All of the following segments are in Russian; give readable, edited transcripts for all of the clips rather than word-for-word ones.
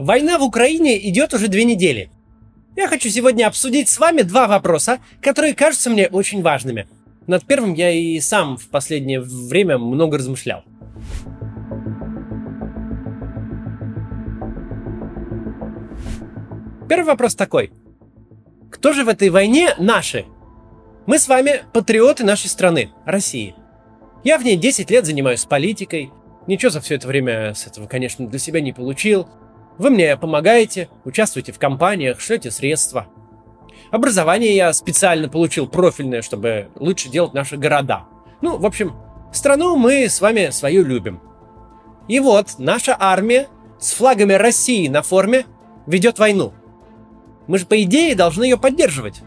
Война в Украине идет уже 2 недели. Я хочу сегодня обсудить с вами 2 вопроса, которые кажутся мне очень важными. Над первым я и сам в последнее время много размышлял. Первый вопрос такой. Кто же в этой войне наши? Мы с вами патриоты нашей страны, России. Я в ней 10 лет занимаюсь политикой. Ничего за все это время с этого, конечно, для себя не получил. Вы мне помогаете, участвуете в кампаниях, шлете средства. Образование я специально получил профильное, чтобы лучше делать наши города. Ну, в общем, страну мы с вами свою любим. И вот наша армия с флагами России на форме ведет войну. Мы же, по идее, должны ее поддерживать.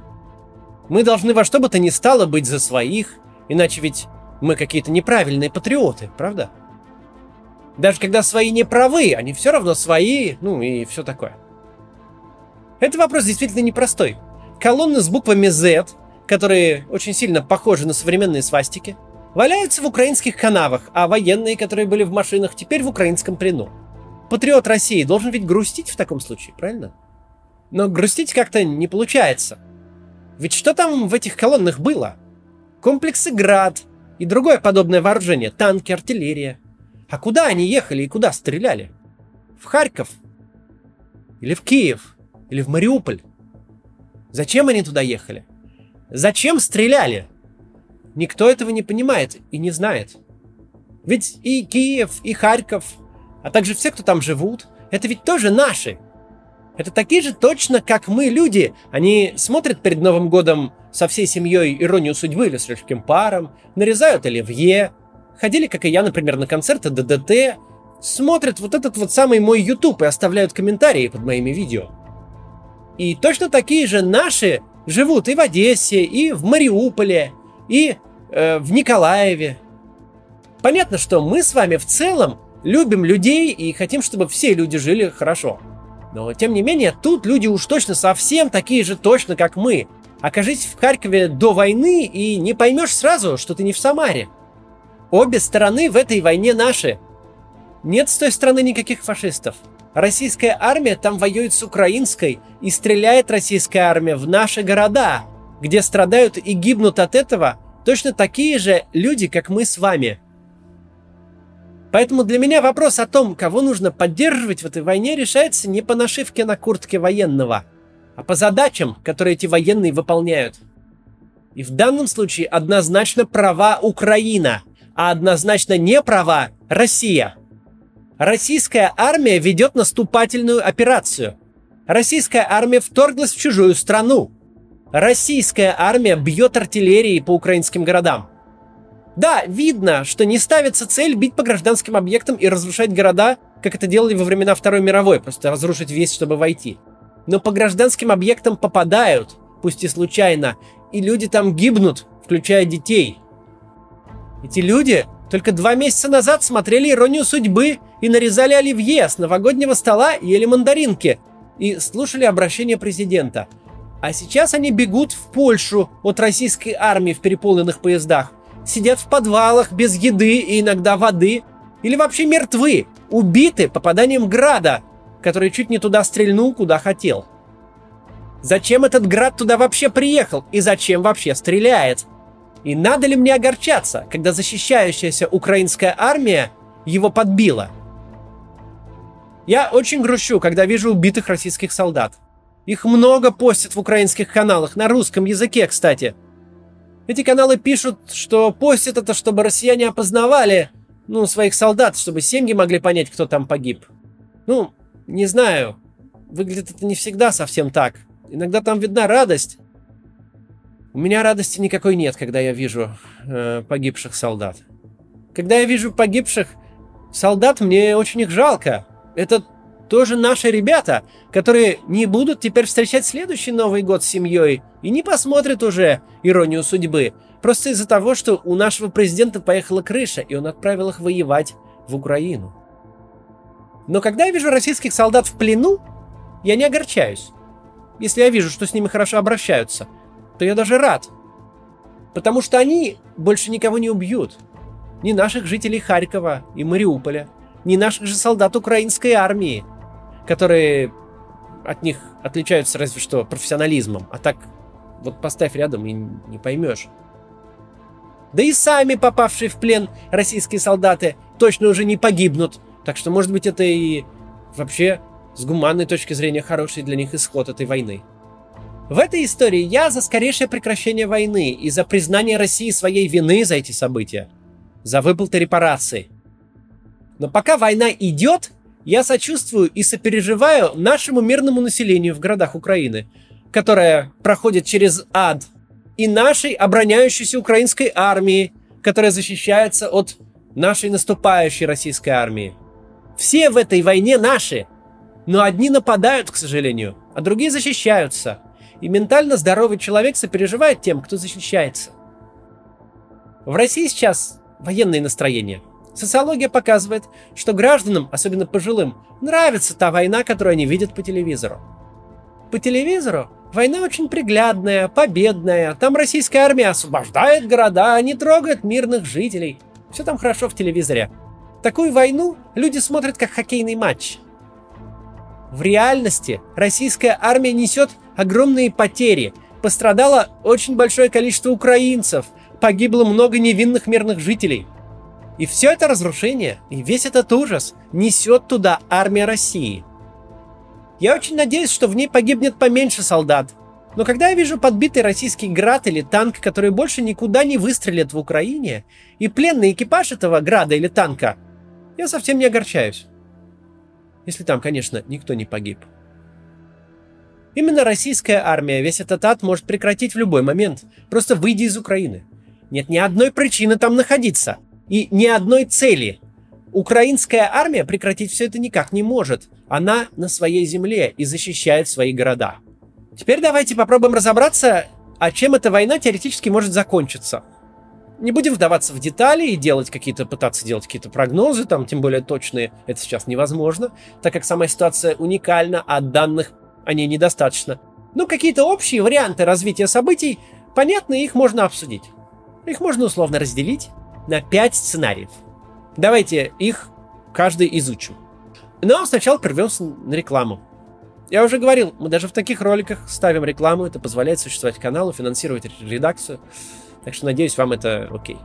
Мы должны во что бы то ни стало быть за своих, иначе ведь мы какие-то неправильные патриоты, правда? Даже когда свои не правы, они все равно свои, ну и все такое. Это вопрос действительно непростой. Колонны с буквами Z, которые очень сильно похожи на современные свастики, валяются в украинских канавах, а военные, которые были в машинах, теперь в украинском плену. Патриот России должен ведь грустить в таком случае, правильно? Но грустить как-то не получается. Ведь что там в этих колоннах было? Комплексы «Град» и другое подобное вооружение, танки, артиллерия. А куда они ехали и куда стреляли? В Харьков? Или в Киев? Или в Мариуполь? Зачем они туда ехали? Зачем стреляли? Никто этого не понимает и не знает. Ведь и Киев, и Харьков, а также все, кто там живут, это ведь тоже наши. Это такие же точно, как мы, люди. Они смотрят перед Новым годом со всей семьей «Иронию судьбы» или «С легким паром», нарезают оливье, ходили, как и я, например, на концерты ДДТ, смотрят вот этот вот самый мой YouTube и оставляют комментарии под моими видео. И точно такие же наши живут и в Одессе, и в Мариуполе, и в Николаеве. Понятно, что мы с вами в целом любим людей и хотим, чтобы все люди жили хорошо. Но, тем не менее, тут люди уж точно совсем такие же точно, как мы. Окажись в Харькове до войны и не поймешь сразу, что ты не в Самаре. Обе стороны в этой войне наши. Нет с той стороны никаких фашистов. Российская армия там воюет с украинской, и стреляет российская армия в наши города, где страдают и гибнут от этого точно такие же люди, как мы с вами. Поэтому для меня вопрос о том, кого нужно поддерживать в этой войне, решается не по нашивке на куртке военного, а по задачам, которые эти военные выполняют. И в данном случае однозначно права Украина, а однозначно не права Россия. Российская армия ведет наступательную операцию. Российская армия вторглась в чужую страну. Российская армия бьет артиллерией по украинским городам. Да, видно, что не ставится цель бить по гражданским объектам и разрушать города, как это делали во времена Второй мировой, просто разрушить весь, чтобы войти. Но по гражданским объектам попадают, пусть и случайно, и люди там гибнут, включая детей. Эти люди только 2 месяца назад смотрели «Иронию судьбы» и нарезали оливье, с новогоднего стола ели мандаринки и слушали обращение президента. А сейчас они бегут в Польшу от российской армии в переполненных поездах. Сидят в подвалах без еды и иногда воды, или вообще мертвы, убиты попаданием града, который чуть не туда стрельнул, куда хотел. Зачем этот град туда вообще приехал и зачем вообще стреляет? И надо ли мне огорчаться, когда защищающаяся украинская армия его подбила? Я очень грущу, когда вижу убитых российских солдат. Их много постят в украинских каналах, на русском языке, кстати. Эти каналы пишут, что постят это, чтобы россияне опознавали, ну, своих солдат, чтобы семьи могли понять, кто там погиб. Ну, не знаю, выглядит это не всегда совсем так. Иногда там видна радость. У меня радости никакой нет, когда я вижу погибших солдат. Когда я вижу погибших солдат, мне очень их жалко. Это тоже наши ребята, которые не будут теперь встречать следующий Новый год с семьей и не посмотрят уже «Иронию судьбы», просто из-за того, что у нашего президента поехала крыша, и он отправил их воевать в Украину. Но когда я вижу российских солдат в плену, я не огорчаюсь. Если я вижу, что с ними хорошо обращаются, то я даже рад. Потому что они больше никого не убьют. Ни наших жителей Харькова и Мариуполя, ни наших же солдат украинской армии. которые от них отличаются разве что профессионализмом, а так вот поставь рядом и не поймешь. Да и сами попавшие в плен российские солдаты точно уже не погибнут, так что, может быть, это и вообще с гуманной точки зрения хороший для них исход этой войны. В этой истории я за скорейшее прекращение войны и за признание России своей вины за эти события, за выплаты репараций. Но пока война идет, я сочувствую и сопереживаю нашему мирному населению в городах Украины, которое проходит через ад, и нашей обороняющейся украинской армии, которая защищается от нашей наступающей российской армии. Все в этой войне наши, но одни нападают, к сожалению, а другие защищаются. И ментально здоровый человек сопереживает тем, кто защищается. В России сейчас военные настроения. Социология показывает, что гражданам, особенно пожилым, нравится та война, которую они видят по телевизору. По телевизору война очень приглядная, победная. Там российская армия освобождает города, не трогает мирных жителей. Все там хорошо в телевизоре. Такую войну люди смотрят как хоккейный матч. В реальности российская армия несет огромные потери. Пострадало очень большое количество украинцев. Погибло много невинных мирных жителей. И все это разрушение, и весь этот ужас несет туда армия России. Я очень надеюсь, что в ней погибнет поменьше солдат. Но когда я вижу подбитый российский град или танк, который больше никуда не выстрелит в Украине, и пленный экипаж этого града или танка, я совсем не огорчаюсь. Если там, конечно, никто не погиб. Именно российская армия весь этот ад может прекратить в любой момент, просто выйдя из Украины. Нет ни одной причины там находиться и ни одной цели. Украинская армия прекратить все это никак не может. Она на своей земле и защищает свои города. Теперь давайте попробуем разобраться, а чем эта война теоретически может закончиться. Не будем вдаваться в детали и пытаться делать какие-то прогнозы, там, тем более точные, это сейчас невозможно, так как сама ситуация уникальна, а данных о ней недостаточно. Но какие-то общие варианты развития событий понятны, их можно обсудить. Их можно условно разделить на 5 сценариев. Давайте их каждый изучим. Но сначала прервемся на рекламу. Я уже говорил, мы даже в таких роликах ставим рекламу, это позволяет существовать каналу, финансировать редакцию. Так что, надеюсь, вам это окей.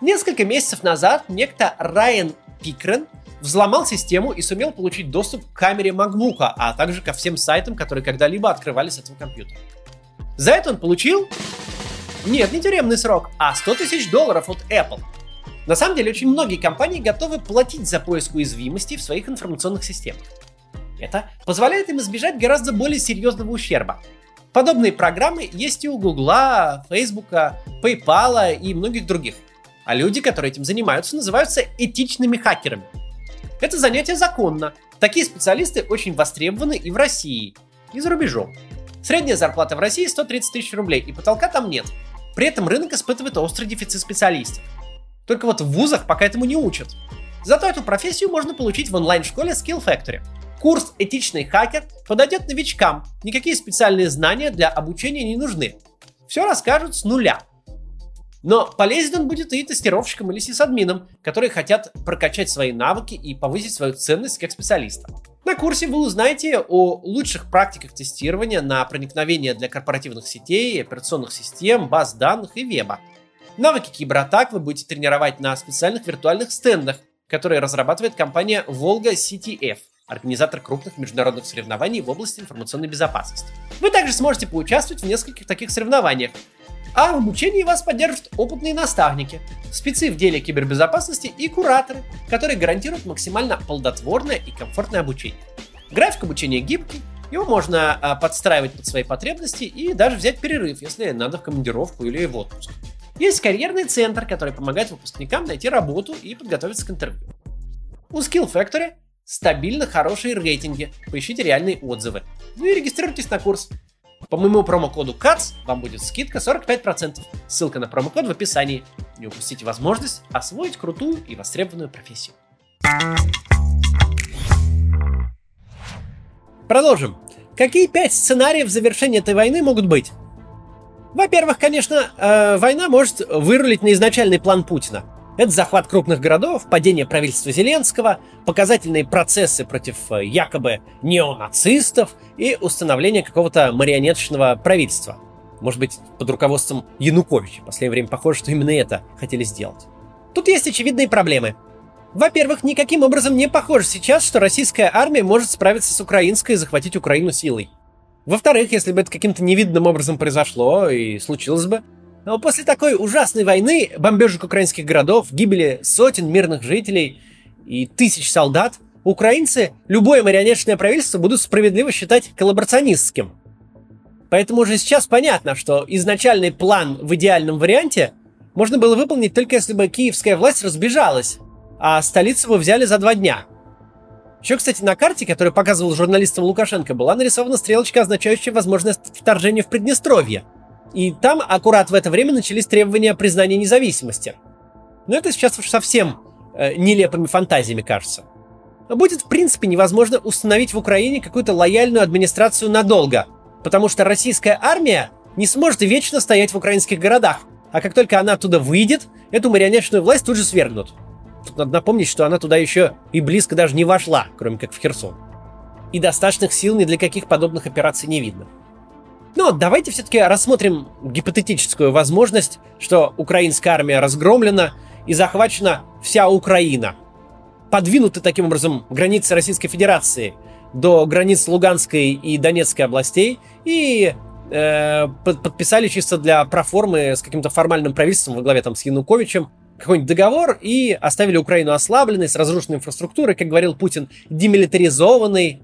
Несколько месяцев назад некто Райан Пикрен взломал систему и сумел получить доступ к камере MacBook, а также ко всем сайтам, которые когда-либо открывались с этого компьютера. За это он получил... Нет, не тюремный срок, а $100 000 от Apple. На самом деле, очень многие компании готовы платить за поиск уязвимостей в своих информационных системах. Это позволяет им избежать гораздо более серьезного ущерба. Подобные программы есть и у Google, Facebook, PayPal и многих других. А люди, которые этим занимаются, называются этичными хакерами. Это занятие законно. Такие специалисты очень востребованы и в России, и за рубежом. Средняя зарплата в России 130 000 рублей, и потолка там нет. При этом рынок испытывает острый дефицит специалистов. Только вот в вузах пока этому не учат. Зато эту профессию можно получить в онлайн-школе SkillFactory. Курс «Этичный хакер» подойдет новичкам, никакие специальные знания для обучения не нужны. Все расскажут с нуля. Но полезен он будет и тестировщикам или сисадминам, которые хотят прокачать свои навыки и повысить свою ценность как специалиста. На курсе вы узнаете о лучших практиках тестирования на проникновение для корпоративных сетей, операционных систем, баз данных и веба. Навыки кибератак вы будете тренировать на специальных виртуальных стендах, которые разрабатывает компания Volga CTF, организатор крупных международных соревнований в области информационной безопасности. Вы также сможете поучаствовать в нескольких таких соревнованиях. А в обучении вас поддержат опытные наставники, спецы в деле кибербезопасности и кураторы, которые гарантируют максимально плодотворное и комфортное обучение. График обучения гибкий, его можно подстраивать под свои потребности и даже взять перерыв, если надо, в командировку или в отпуск. Есть карьерный центр, который помогает выпускникам найти работу и подготовиться к интервью. У SkillFactory стабильно хорошие рейтинги, поищите реальные отзывы. Ну и регистрируйтесь на курс. По моему промокоду CATS вам будет скидка 45%. Ссылка на промокод в описании. Не упустите возможность освоить крутую и востребованную профессию. Продолжим. Какие 5 сценариев завершения этой войны могут быть? Во-первых, конечно, война может вырулить на изначальный план Путина. Это захват крупных городов, падение правительства Зеленского, показательные процессы против якобы неонацистов и установление какого-то марионеточного правительства. Может быть, под руководством Януковича. В последнее время похоже, что именно это хотели сделать. Тут есть очевидные проблемы. Во-первых, никаким образом не похоже сейчас, что российская армия может справиться с украинской и захватить Украину силой. Во-вторых, если бы это каким-то невиданным образом произошло и случилось бы, но после такой ужасной войны, бомбежек украинских городов, гибели сотен мирных жителей и тысяч солдат, украинцы любое марионеточное правительство будут справедливо считать коллаборационистским. Поэтому уже сейчас понятно, что изначальный план в идеальном варианте можно было выполнить только если бы киевская власть разбежалась, а столицу бы взяли за 2 дня. Еще, кстати, на карте, которую показывал журналистам Лукашенко, была нарисована стрелочка, означающая возможность вторжения в Приднестровье. И там аккурат в это время начались требования признания независимости. Но это сейчас уж совсем нелепыми фантазиями кажется. Будет в принципе невозможно установить в Украине какую-то лояльную администрацию надолго, потому что российская армия не сможет вечно стоять в украинских городах, а как только она оттуда выйдет, эту марионеточную власть тут же свергнут. Тут надо напомнить, что она туда еще и близко даже не вошла, кроме как в Херсон. И достаточных сил ни для каких подобных операций не видно. Но давайте все-таки рассмотрим гипотетическую возможность, что украинская армия разгромлена и захвачена вся Украина. Подвинуты таким образом границы Российской Федерации до границ Луганской и Донецкой областей и подписали чисто для проформы с каким-то формальным правительством во главе там с Януковичем какой-нибудь договор и оставили Украину ослабленной, с разрушенной инфраструктурой, как говорил Путин, демилитаризованной.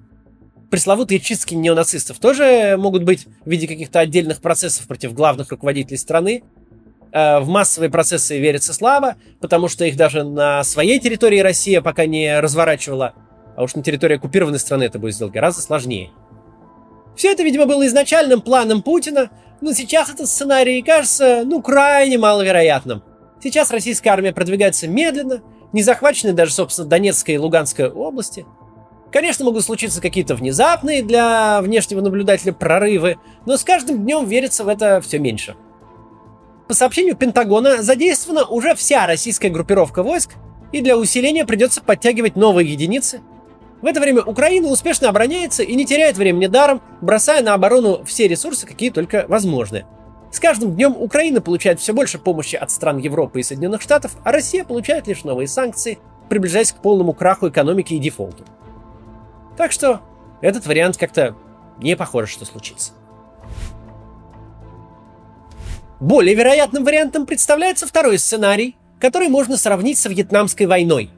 Пресловутые чистки неонацистов тоже могут быть в виде каких-то отдельных процессов против главных руководителей страны. В массовые процессы верится слабо, потому что их даже на своей территории Россия пока не разворачивала, а уж на территории оккупированной страны это будет сделать гораздо сложнее. Все это, видимо, было изначальным планом Путина, но сейчас этот сценарий кажется, крайне маловероятным. Сейчас российская армия продвигается медленно, не захвачены даже, собственно, Донецкая и Луганская области. Конечно, могут случиться какие-то внезапные для внешнего наблюдателя прорывы, но с каждым днем верится в это все меньше. По сообщению Пентагона, задействована уже вся российская группировка войск, и для усиления придется подтягивать новые единицы. В это время Украина успешно обороняется и не теряет времени даром, бросая на оборону все ресурсы, какие только возможны. С каждым днем Украина получает все больше помощи от стран Европы и Соединенных Штатов, а Россия получает лишь новые санкции, приближаясь к полному краху экономики и дефолту. Так что этот вариант как-то не похоже, что случится. Более вероятным вариантом представляется второй сценарий, который можно сравнить со Вьетнамской войной.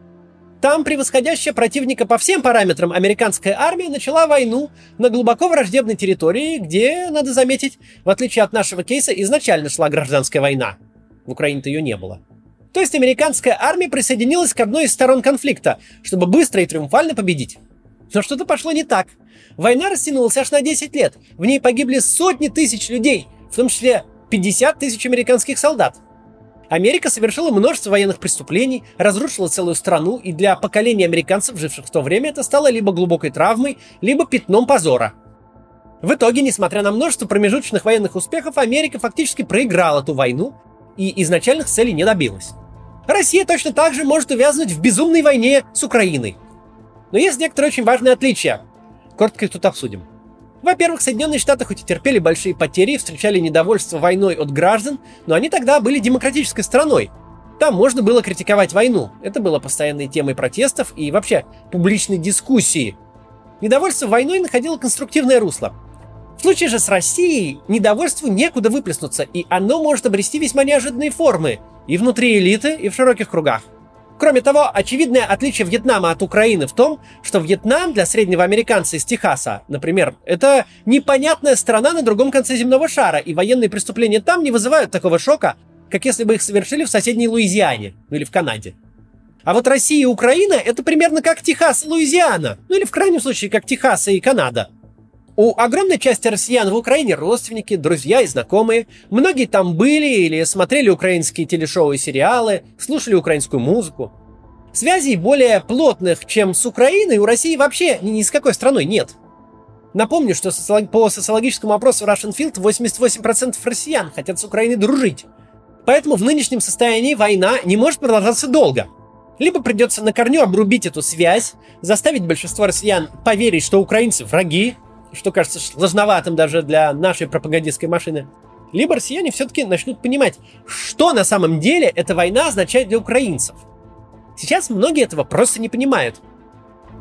Там превосходящая противника по всем параметрам американская армия начала войну на глубоко враждебной территории, где, надо заметить, в отличие от нашего кейса, изначально шла гражданская война. В Украине-то ее не было. То есть американская армия присоединилась к одной из сторон конфликта, чтобы быстро и триумфально победить. Но что-то пошло не так. Война растянулась аж на 10 лет. В ней погибли сотни тысяч людей, в том числе 50 тысяч американских солдат. Америка совершила множество военных преступлений, разрушила целую страну, и для поколения американцев, живших в то время, это стало либо глубокой травмой, либо пятном позора. В итоге, несмотря на множество промежуточных военных успехов, Америка фактически проиграла эту войну и изначальных целей не добилась. Россия точно так же может увязнуть в безумной войне с Украиной. Но есть некоторые очень важные отличия. Коротко их тут обсудим. Во-первых, Соединенные Штаты хоть и терпели большие потери и встречали недовольство войной от граждан, но они тогда были демократической страной. Там можно было критиковать войну. Это было постоянной темой протестов и вообще публичной дискуссии. Недовольство войной находило конструктивное русло. В случае же с Россией недовольству некуда выплеснуться, и оно может обрести весьма неожиданные формы и внутри элиты, и в широких кругах. Кроме того, очевидное отличие Вьетнама от Украины в том, что Вьетнам для среднего американца из Техаса, например, это непонятная страна на другом конце земного шара, и военные преступления там не вызывают такого шока, как если бы их совершили в соседней Луизиане, или в Канаде. А вот Россия и Украина — это примерно как Техас и Луизиана, или в крайнем случае, как Техас и Канада. У огромной части россиян в Украине родственники, друзья и знакомые. Многие там были или смотрели украинские телешоу и сериалы, слушали украинскую музыку. Связей более плотных, чем с Украиной, у России вообще ни с какой страной нет. Напомню, что по социологическому опросу Russian Field 88% россиян хотят с Украиной дружить. Поэтому в нынешнем состоянии война не может продолжаться долго. Либо придется на корню обрубить эту связь, заставить большинство россиян поверить, что украинцы враги, что кажется сложноватым даже для нашей пропагандистской машины. Либо россияне все-таки начнут понимать, что на самом деле эта война означает для украинцев. Сейчас многие этого просто не понимают.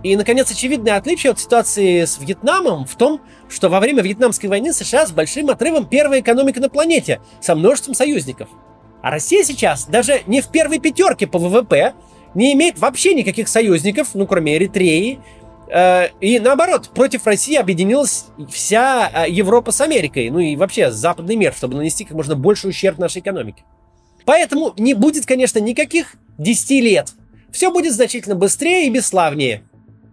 И, наконец, очевидное отличие от ситуации с Вьетнамом в том, что во время Вьетнамской войны США с большим отрывом первая экономика на планете, со множеством союзников. А Россия сейчас даже не в первой пятерке по ВВП, не имеет вообще никаких союзников, ну, кроме Эритреи. И наоборот, против России объединилась вся Европа с Америкой, ну и вообще западный мир, чтобы нанести как можно больше ущерб нашей экономике. Поэтому не будет, конечно, никаких 10 лет. Все будет значительно быстрее и бесславнее.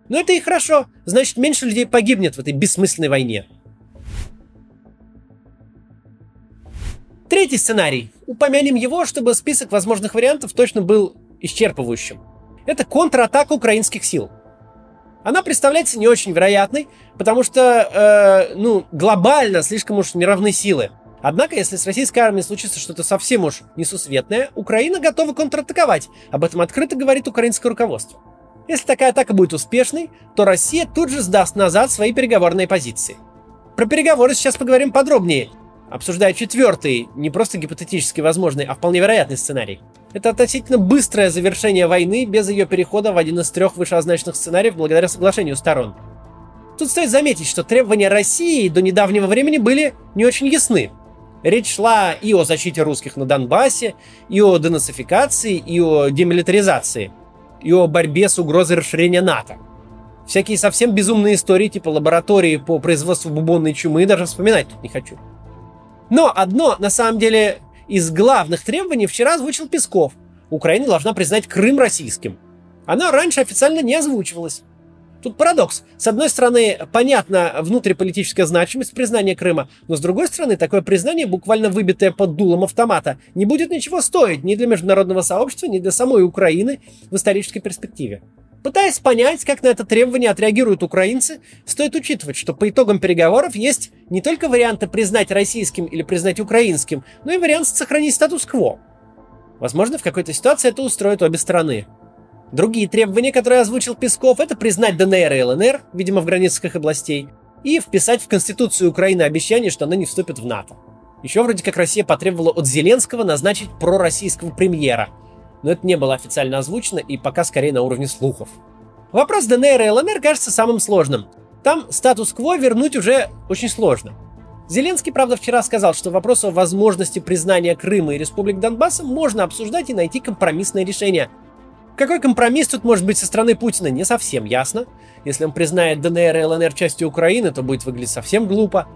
Но это и хорошо, значит, меньше людей погибнет в этой бессмысленной войне. Третий сценарий. Упомянем его, чтобы список возможных вариантов точно был исчерпывающим. Это контратака украинских сил. Она представляется не очень вероятной, потому что, глобально слишком уж неравны силы. Однако, если с российской армией случится что-то совсем уж несусветное, Украина готова контратаковать. Об этом открыто говорит украинское руководство. Если такая атака будет успешной, то Россия тут же сдаст назад свои переговорные позиции. Про переговоры сейчас поговорим подробнее, обсуждая четвертый, не просто гипотетически возможный, а вполне вероятный сценарий. Это относительно быстрое завершение войны без ее перехода в один из трех вышеозначенных сценариев благодаря соглашению сторон. Тут стоит заметить, что требования России до недавнего времени были не очень ясны. Речь шла и о защите русских на Донбассе, и о денацификации, и о демилитаризации, и о борьбе с угрозой расширения НАТО. Всякие совсем безумные истории типа лаборатории по производству бубонной чумы даже вспоминать тут не хочу. Но одно, на самом деле, из главных требований вчера озвучил Песков. Украина должна признать Крым российским. Она раньше официально не озвучивалась. Тут парадокс. С одной стороны, понятна внутриполитическая значимость признания Крыма, но с другой стороны, такое признание, буквально выбитое под дулом автомата, не будет ничего стоить ни для международного сообщества, ни для самой Украины в исторической перспективе. Пытаясь понять, как на это требование отреагируют украинцы, стоит учитывать, что по итогам переговоров есть не только варианты признать российским или признать украинским, но и вариант сохранить статус-кво. Возможно, в какой-то ситуации это устроит обе стороны. Другие требования, которые озвучил Песков, это признать ДНР и ЛНР, видимо, в границах их областей, и вписать в Конституцию Украины обещание, что она не вступит в НАТО. Еще вроде как Россия потребовала от Зеленского назначить пророссийского премьера. Но это не было официально озвучено и пока скорее на уровне слухов. Вопрос ДНР и ЛНР кажется самым сложным. Там статус-кво вернуть уже очень сложно. Зеленский, правда, вчера сказал, что вопрос о возможности признания Крыма и Республик Донбасса можно обсуждать и найти компромиссное решение. Какой компромисс тут может быть со стороны Путина, не совсем ясно. Если он признает ДНР и ЛНР частью Украины, то будет выглядеть совсем глупо.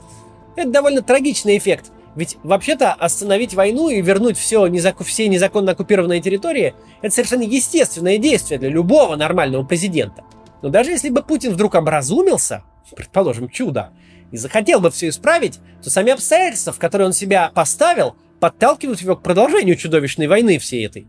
Это довольно трагичный эффект. Ведь вообще-то остановить войну и вернуть все незаконно оккупированные территории – это совершенно естественное действие для любого нормального президента. Но даже если бы Путин вдруг образумился, предположим, чудо, и захотел бы все исправить, то сами обстоятельства, в которые он себя поставил, подталкивают его к продолжению чудовищной войны всей этой.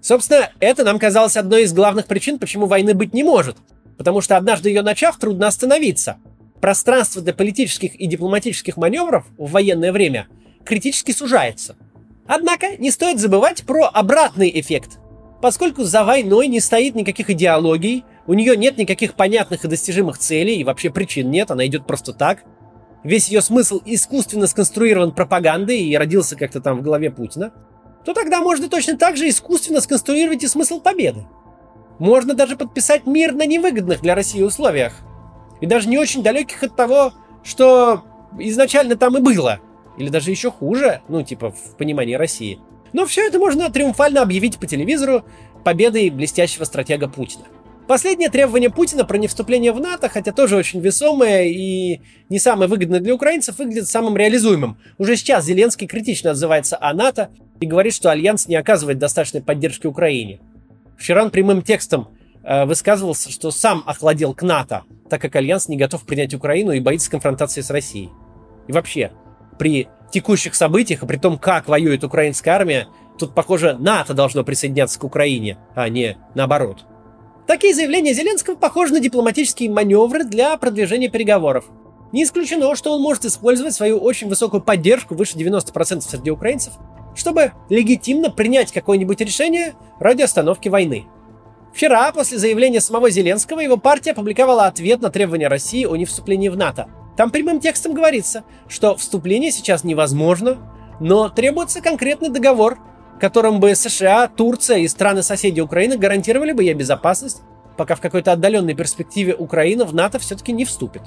Собственно, это нам казалось одной из главных причин, почему войны быть не может. Потому что однажды ее начав, трудно остановиться. Пространство для политических и дипломатических маневров в военное время критически сужается. Однако не стоит забывать про обратный эффект. Поскольку за войной не стоит никаких идеологий, у нее нет никаких понятных и достижимых целей, и вообще причин нет, она идет просто так. Весь ее смысл искусственно сконструирован пропагандой и родился как-то там в голове Путина. То тогда можно точно так же искусственно сконструировать и смысл победы. Можно даже подписать мир на невыгодных для России условиях. И даже не очень далеких от того, что изначально там и было. Или даже еще хуже, в понимании России. Но все это можно триумфально объявить по телевизору победой блестящего стратега Путина. Последнее требование Путина про невступление в НАТО, хотя тоже очень весомое и не самое выгодное для украинцев, выглядит самым реализуемым. Уже сейчас Зеленский критично отзывается о НАТО и говорит, что Альянс не оказывает достаточной поддержки Украине. Вчера он прямым текстом высказывался, что сам охладел к НАТО, так как Альянс не готов принять Украину и боится конфронтации с Россией. И вообще, при текущих событиях, и при том, как воюет украинская армия, тут, похоже, НАТО должно присоединяться к Украине, а не наоборот. Такие заявления Зеленского похожи на дипломатические маневры для продвижения переговоров. Не исключено, что он может использовать свою очень высокую поддержку, выше 90% среди украинцев, чтобы легитимно принять какое-нибудь решение ради остановки войны. Вчера, после заявления самого Зеленского, его партия опубликовала ответ на требования России о невступлении в НАТО. Там прямым текстом говорится, что вступление сейчас невозможно, но требуется конкретный договор, которым бы США, Турция и страны соседей Украины гарантировали бы ей безопасность, пока в какой-то отдаленной перспективе Украина в НАТО все-таки не вступит.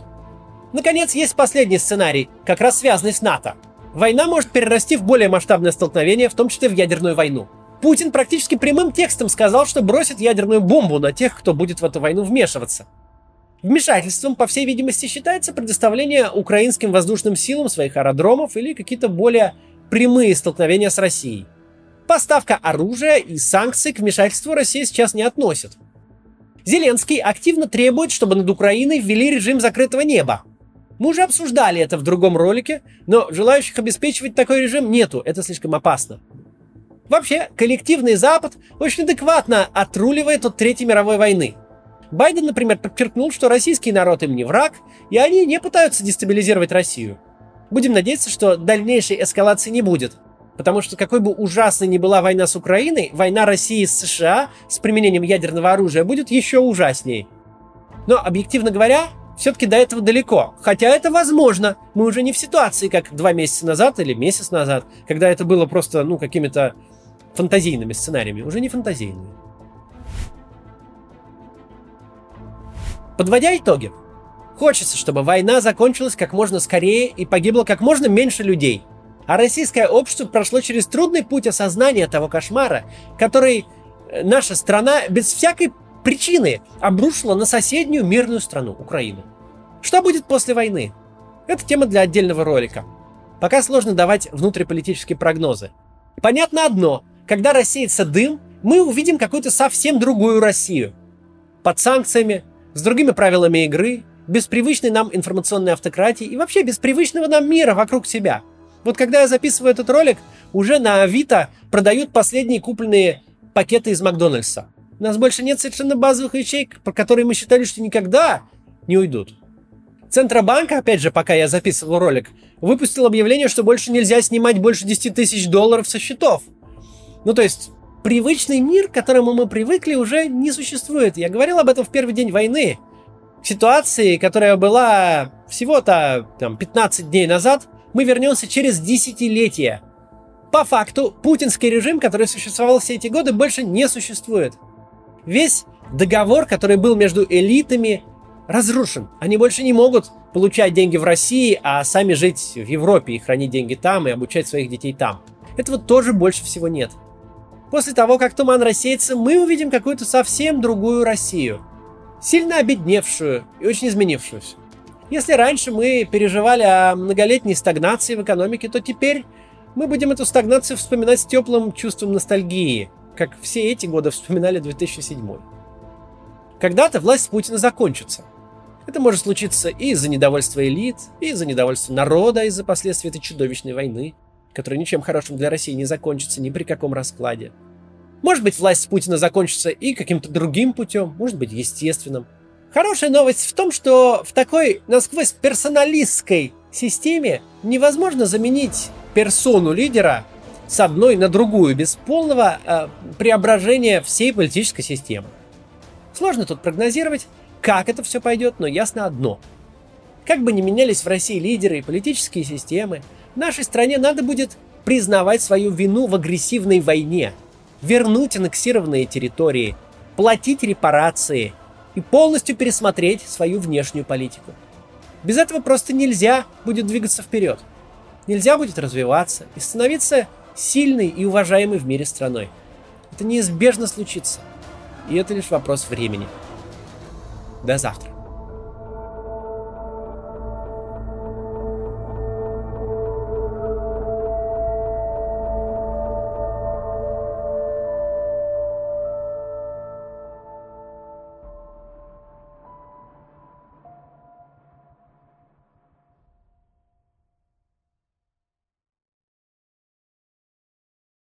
Наконец, есть последний сценарий, как раз связанный с НАТО. Война может перерасти в более масштабное столкновение, в том числе в ядерную войну. Путин практически прямым текстом сказал, что бросит ядерную бомбу на тех, кто будет в эту войну вмешиваться. Вмешательством, по всей видимости, считается предоставление украинским воздушным силам своих аэродромов или какие-то более прямые столкновения с Россией. Поставка оружия и санкции к вмешательству России сейчас не относят. Зеленский активно требует, чтобы над Украиной ввели режим закрытого неба. Мы уже обсуждали это в другом ролике, но желающих обеспечивать такой режим нету, это слишком опасно. Вообще, коллективный Запад очень адекватно отруливает от Третьей мировой войны. Байден, например, подчеркнул, что российский народ им не враг, и они не пытаются дестабилизировать Россию. Будем надеяться, что дальнейшей эскалации не будет, потому что какой бы ужасной ни была война с Украиной, война России с США с применением ядерного оружия будет еще ужаснее. Но, объективно говоря, все-таки до этого далеко. Хотя это возможно. Мы уже не в ситуации, как 2 месяца назад или месяц назад, когда это было просто, какими-то фантазийными сценариями. Уже не фантазийными. Подводя итоги, хочется, чтобы война закончилась как можно скорее и погибло как можно меньше людей. А российское общество прошло через трудный путь осознания того кошмара, который наша страна без всякой причины обрушила на соседнюю мирную страну, Украину. Что будет после войны? Это тема для отдельного ролика. Пока сложно давать внутриполитические прогнозы. Понятно одно, когда рассеется дым, мы увидим какую-то совсем другую Россию. Под санкциями, с другими правилами игры, без привычной нам информационной автократии и вообще без привычного нам мира вокруг себя. Вот когда я записываю этот ролик, уже на Авито продают последние купленные пакеты из Макдональдса. У нас больше нет совершенно базовых ячеек, про которые мы считали, что никогда не уйдут. Центробанка, опять же, пока я записывал ролик, выпустил объявление, что больше нельзя снимать больше 10 тысяч долларов со счетов. То есть, привычный мир, к которому мы привыкли, уже не существует. Я говорил об этом в первый день войны. В ситуации, которая была всего-то 15 дней назад, мы вернемся через десятилетия. По факту, путинский режим, который существовал все эти годы, больше не существует. Весь договор, который был между элитами, разрушен. Они больше не могут получать деньги в России, а сами жить в Европе и хранить деньги там, и обучать своих детей там. Этого тоже больше всего нет. После того, как туман рассеется, мы увидим какую-то совсем другую Россию. Сильно обедневшую и очень изменившуюся. Если раньше мы переживали о многолетней стагнации в экономике, то теперь мы будем эту стагнацию вспоминать с теплым чувством ностальгии, как все эти годы вспоминали 2007. Когда-то власть Путина закончится. Это может случиться и из-за недовольства элит, и из-за недовольства народа, из-за последствий этой чудовищной войны, которая ничем хорошим для России не закончится ни при каком раскладе. Может быть, власть Путина закончится и каким-то другим путем, может быть, естественным. Хорошая новость в том, что в такой насквозь персоналистской системе невозможно заменить персону лидера с одной на другую без полного преображения всей политической системы. Сложно тут прогнозировать, как это все пойдет, но ясно одно. Как бы ни менялись в России лидеры и политические системы, нашей стране надо будет признавать свою вину в агрессивной войне, вернуть аннексированные территории, платить репарации и полностью пересмотреть свою внешнюю политику. Без этого просто нельзя будет двигаться вперед. Нельзя будет развиваться и становиться сильной и уважаемой в мире страной. Это неизбежно случится. И это лишь вопрос времени. До завтра.